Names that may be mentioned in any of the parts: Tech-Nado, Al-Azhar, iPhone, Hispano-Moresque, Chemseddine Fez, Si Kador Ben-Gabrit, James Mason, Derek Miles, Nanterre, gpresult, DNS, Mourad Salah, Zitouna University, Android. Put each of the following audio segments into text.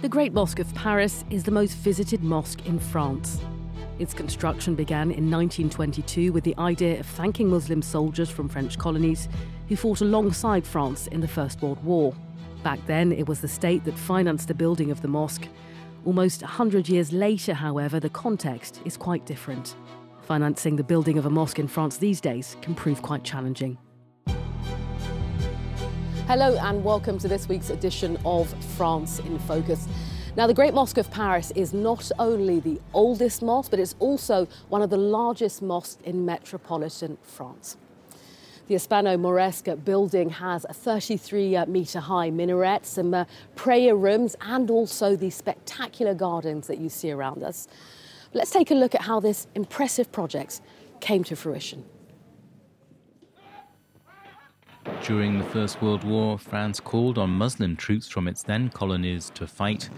The Great Mosque of Paris is the most visited mosque in France. Its construction began in 1922 with the idea of thanking Muslim soldiers from French colonies who fought alongside France in the First World War. Back then, it was the state that financed the building of the mosque. Almost 100 years later, however, the context is quite different. Financing the building of a mosque in France these days can prove quite challenging. Hello and welcome to this week's edition of France in Focus. Now, the Great Mosque of Paris is not only the oldest mosque, but it's also one of the largest mosques in metropolitan France. The Hispano-Moresque building has a 33-metre-high minaret, some prayer rooms, and also the spectacular gardens that you see around us. Let's take a look at how this impressive project came to fruition. During the First World War, France called on Muslim troops from its then colonies to fight.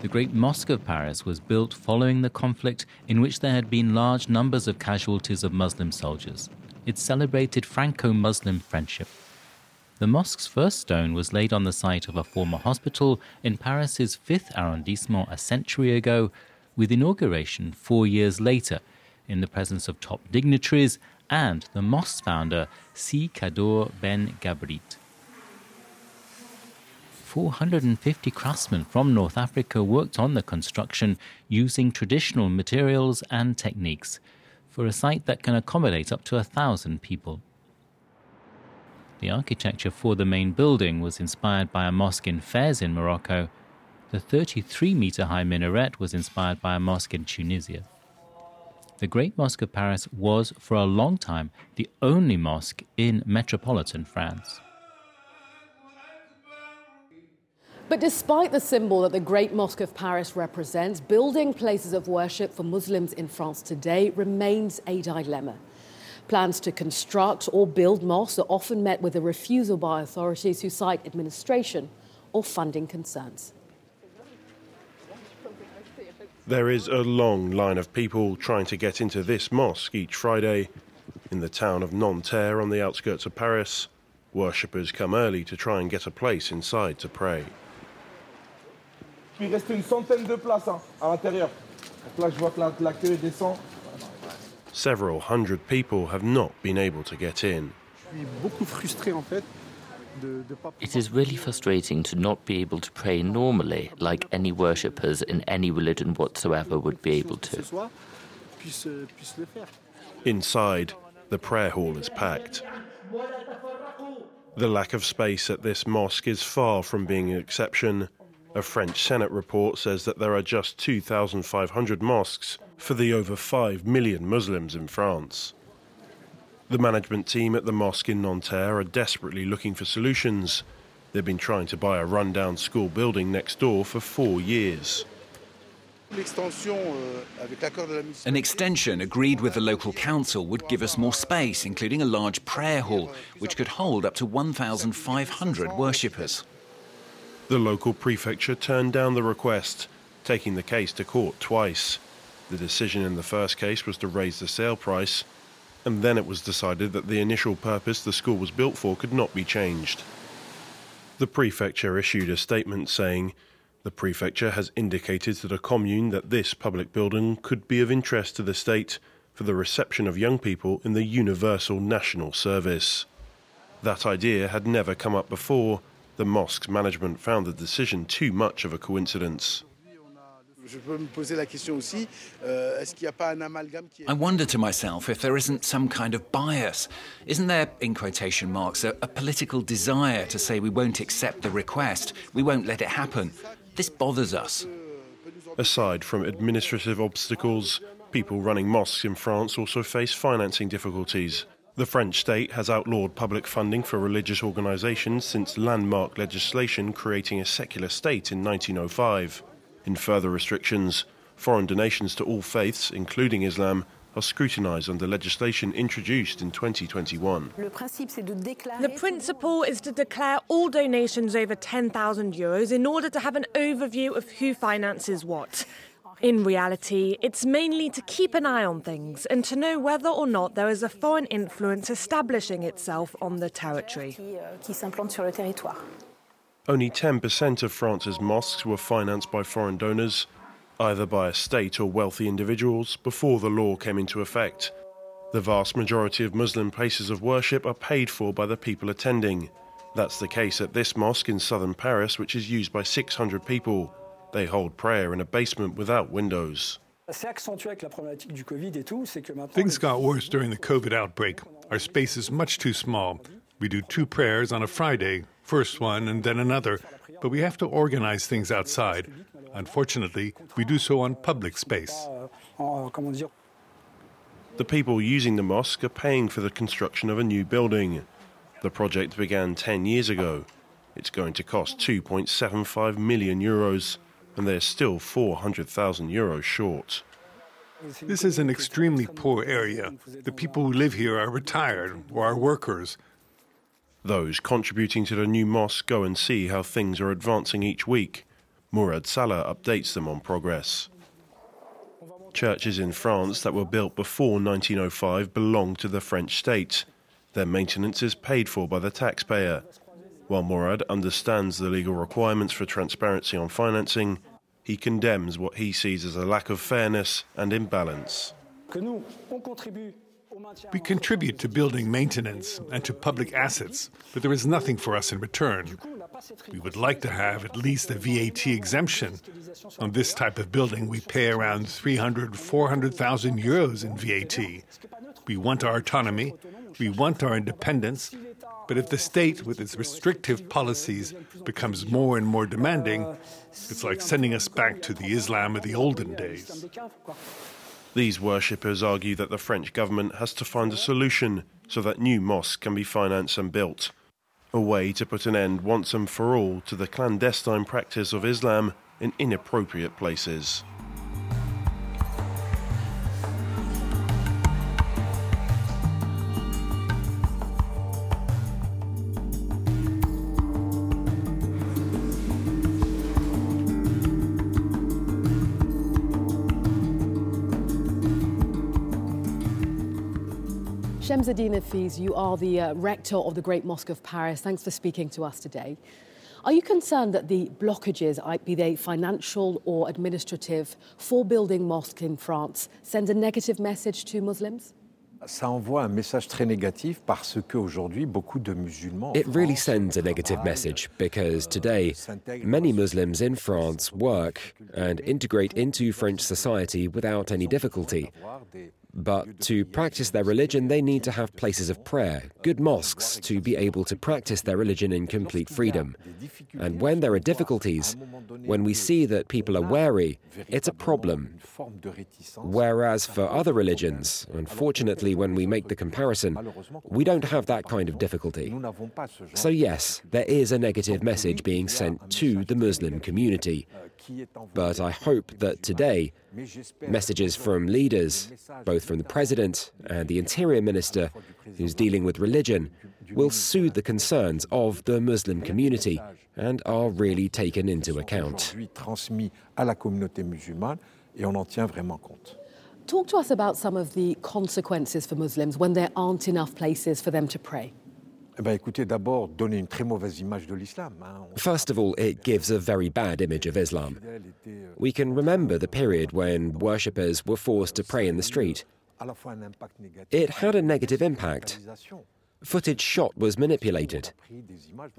The Great Mosque of Paris was built following the conflict in which there had been large numbers of casualties of Muslim soldiers. It celebrated Franco-Muslim friendship. The mosque's first stone was laid on the site of a former hospital in Paris's 5th arrondissement a century ago, with inauguration 4 years later, in the presence of top dignitaries and the mosque's founder, Si Kador Ben-Gabrit. 450 craftsmen from North Africa worked on the construction using traditional materials and techniques for a site that can accommodate up to 1,000 people. The architecture for the main building was inspired by a mosque in Fez in Morocco. The 33-metre-high minaret was inspired by a mosque in Tunisia. The Great Mosque of Paris was, for a long time, the only mosque in metropolitan France. But despite the symbol that the Great Mosque of Paris represents, building places of worship for Muslims in France today remains a dilemma. Plans to construct or build mosques are often met with a refusal by authorities who cite administration or funding concerns. There is a long line of people trying to get into this mosque each Friday. In the town of Nanterre on the outskirts of Paris, worshippers come early to try and get a place inside to pray. Several hundred people have not been able to get in. It is really frustrating to not be able to pray normally, like any worshippers in any religion whatsoever would be able to. Inside, the prayer hall is packed. The lack of space at this mosque is far from being an exception. A French Senate report says that there are just 2,500 mosques for the over 5 million Muslims in France. The management team at the mosque in Nanterre are desperately looking for solutions. They've been trying to buy a run-down school building next door for 4 years. An extension agreed with the local council would give us more space, including a large prayer hall, which could hold up to 1,500 worshippers. The local prefecture turned down the request, taking the case to court twice. The decision in the first case was to raise the sale price, and then it was decided that the initial purpose the school was built for could not be changed. The prefecture issued a statement saying, "The prefecture has indicated to the commune that this public building could be of interest to the state for the reception of young people in the universal national service." That idea had never come up before. The mosque's management found the decision too much of a coincidence. I wonder to myself if there isn't some kind of bias. Isn't there, in quotation marks, a political desire to say we won't accept the request, we won't let it happen? This bothers us. Aside from administrative obstacles, people running mosques in France also face financing difficulties. The French state has outlawed public funding for religious organisations since landmark legislation creating a secular state in 1905. In further restrictions, foreign donations to all faiths, including Islam, are scrutinised under legislation introduced in 2021. The principle is to declare all donations over €10,000 in order to have an overview of who finances what. In reality, it's mainly to keep an eye on things and to know whether or not there is a foreign influence establishing itself on the territory. only 10% of France's mosques were financed by foreign donors, either by a state or wealthy individuals, before the law came into effect. The vast majority of Muslim places of worship are paid for by the people attending. That's the case at this mosque in southern Paris, which is used by 600 people. They hold prayer in a basement without windows. Things got worse during the COVID outbreak. Our space is much too small. We do two prayers on a Friday, first one and then another, but we have to organize things outside. Unfortunately, we do so on public space. The people using the mosque are paying for the construction of a new building. The project began 10 years ago. It's going to cost €2.75 million, and they're still €400,000 short. This is an extremely poor area. The people who live here are retired or are workers. Those contributing to the new mosque go and see how things are advancing each week. Mourad Salah updates them on progress. Churches in France that were built before 1905 belong to the French state. Their maintenance is paid for by the taxpayer. While Mourad understands the legal requirements for transparency on financing, he condemns what he sees as a lack of fairness and imbalance. We contribute to building maintenance and to public assets, but there is nothing for us in return. We would like to have at least a VAT exemption. On this type of building, we pay around €300,000 to €400,000 in VAT. We want our autonomy, we want our independence, but if the state, with its restrictive policies, becomes more and more demanding, it's like sending us back to the Islam of the olden days. These worshippers argue that the French government has to find a solution so that new mosques can be financed and built. A way to put an end once and for all to the clandestine practice of Islam in inappropriate places. Chemseddine Fez, you are the rector of the Great Mosque of Paris. Thanks for speaking to us today. Are you concerned that the blockages, be they financial or administrative, for building mosques in France sends a negative message to Muslims? It really sends a negative message because today many Muslims in France work and integrate into French society without any difficulty. But to practice their religion, they need to have places of prayer, good mosques, to be able to practice their religion in complete freedom. And when there are difficulties, when we see that people are wary, it's a problem. Whereas for other religions, unfortunately, when we make the comparison, we don't have that kind of difficulty. So yes, there is a negative message being sent to the Muslim community. But I hope that today, messages from leaders, both from the President and the Interior Minister, who's dealing with religion, will soothe the concerns of the Muslim community and are really taken into account. Talk to us about some of the consequences for Muslims when there aren't enough places for them to pray. First of all, it gives a very bad image of Islam. We can remember the period when worshippers were forced to pray in the street. It had a negative impact. Footage shot was manipulated.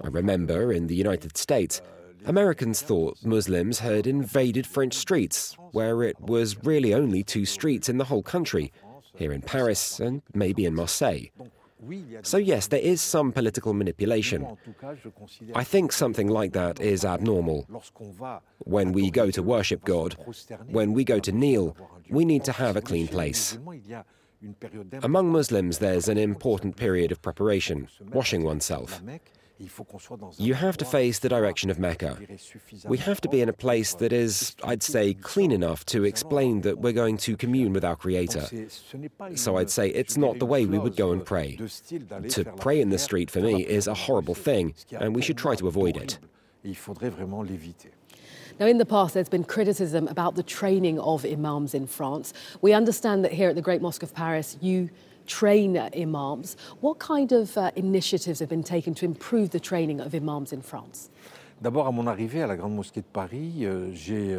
I remember in the United States, Americans thought Muslims had invaded French streets, where it was really only two streets in the whole country, here in Paris and maybe in Marseille. So yes, there is some political manipulation. I think something like that is abnormal. When we go to worship God, when we go to kneel, we need to have a clean place. Among Muslims, there's an important period of preparation, washing oneself. You have to face the direction of Mecca. We have to be in a place that is, I'd say, clean enough to explain that we're going to commune with our Creator. So I'd say it's not the way we would go and pray. To pray in the street, for me, is a horrible thing, and we should try to avoid it. Now, in the past, there's been criticism about the training of imams in France. We understand that here at the Great Mosque of Paris, you train imams. What kind of initiatives have been taken to improve the training of imams in France? D'abord, à mon arrivée à la Grande Mosquée de Paris, j'ai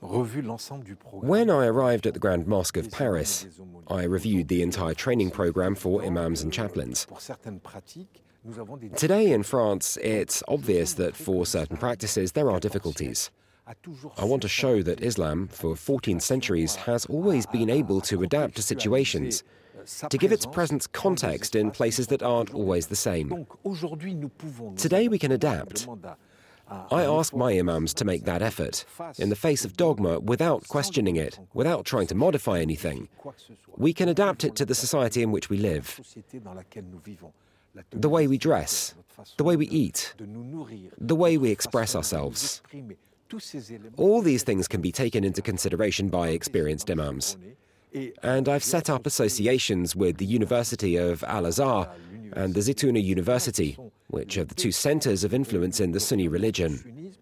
revu l'ensemble du programme. When I arrived at the Grand Mosque of Paris, I reviewed the entire training program for imams and chaplains. Pour certaines pratiques, nous avons des... Today in France, it's obvious that for certain practices there are difficulties. I want to show that Islam, for 14 centuries, has always been able to adapt to situations, to give its presence context in places that aren't always the same. Today we can adapt. I ask my imams to make that effort, in the face of dogma, without questioning it, without trying to modify anything. We can adapt it to the society in which we live. The way we dress, the way we eat, the way we express ourselves. All these things can be taken into consideration by experienced imams. And I've set up associations with the University of Al-Azhar and the Zitouna University, which are the two centers of influence in the Sunni religion.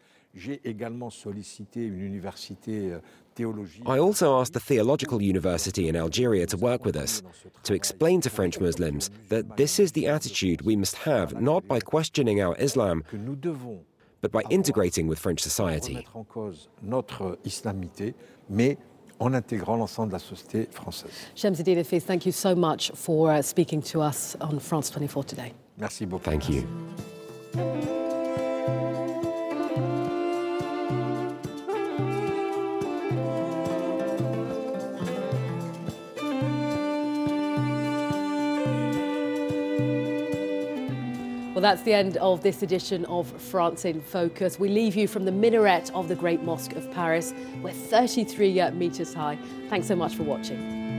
I also asked the Theological University in Algeria to work with us, to explain to French Muslims that this is the attitude we must have, not by questioning our Islam, but by integrating with French society. Chemseddine Fez, thank you so much for speaking to us on France 24 today. Merci beaucoup. Thank you. Well, that's the end of this edition of France in Focus. We leave you from the minaret of the Great Mosque of Paris. We're 33 metres high. Thanks so much for watching.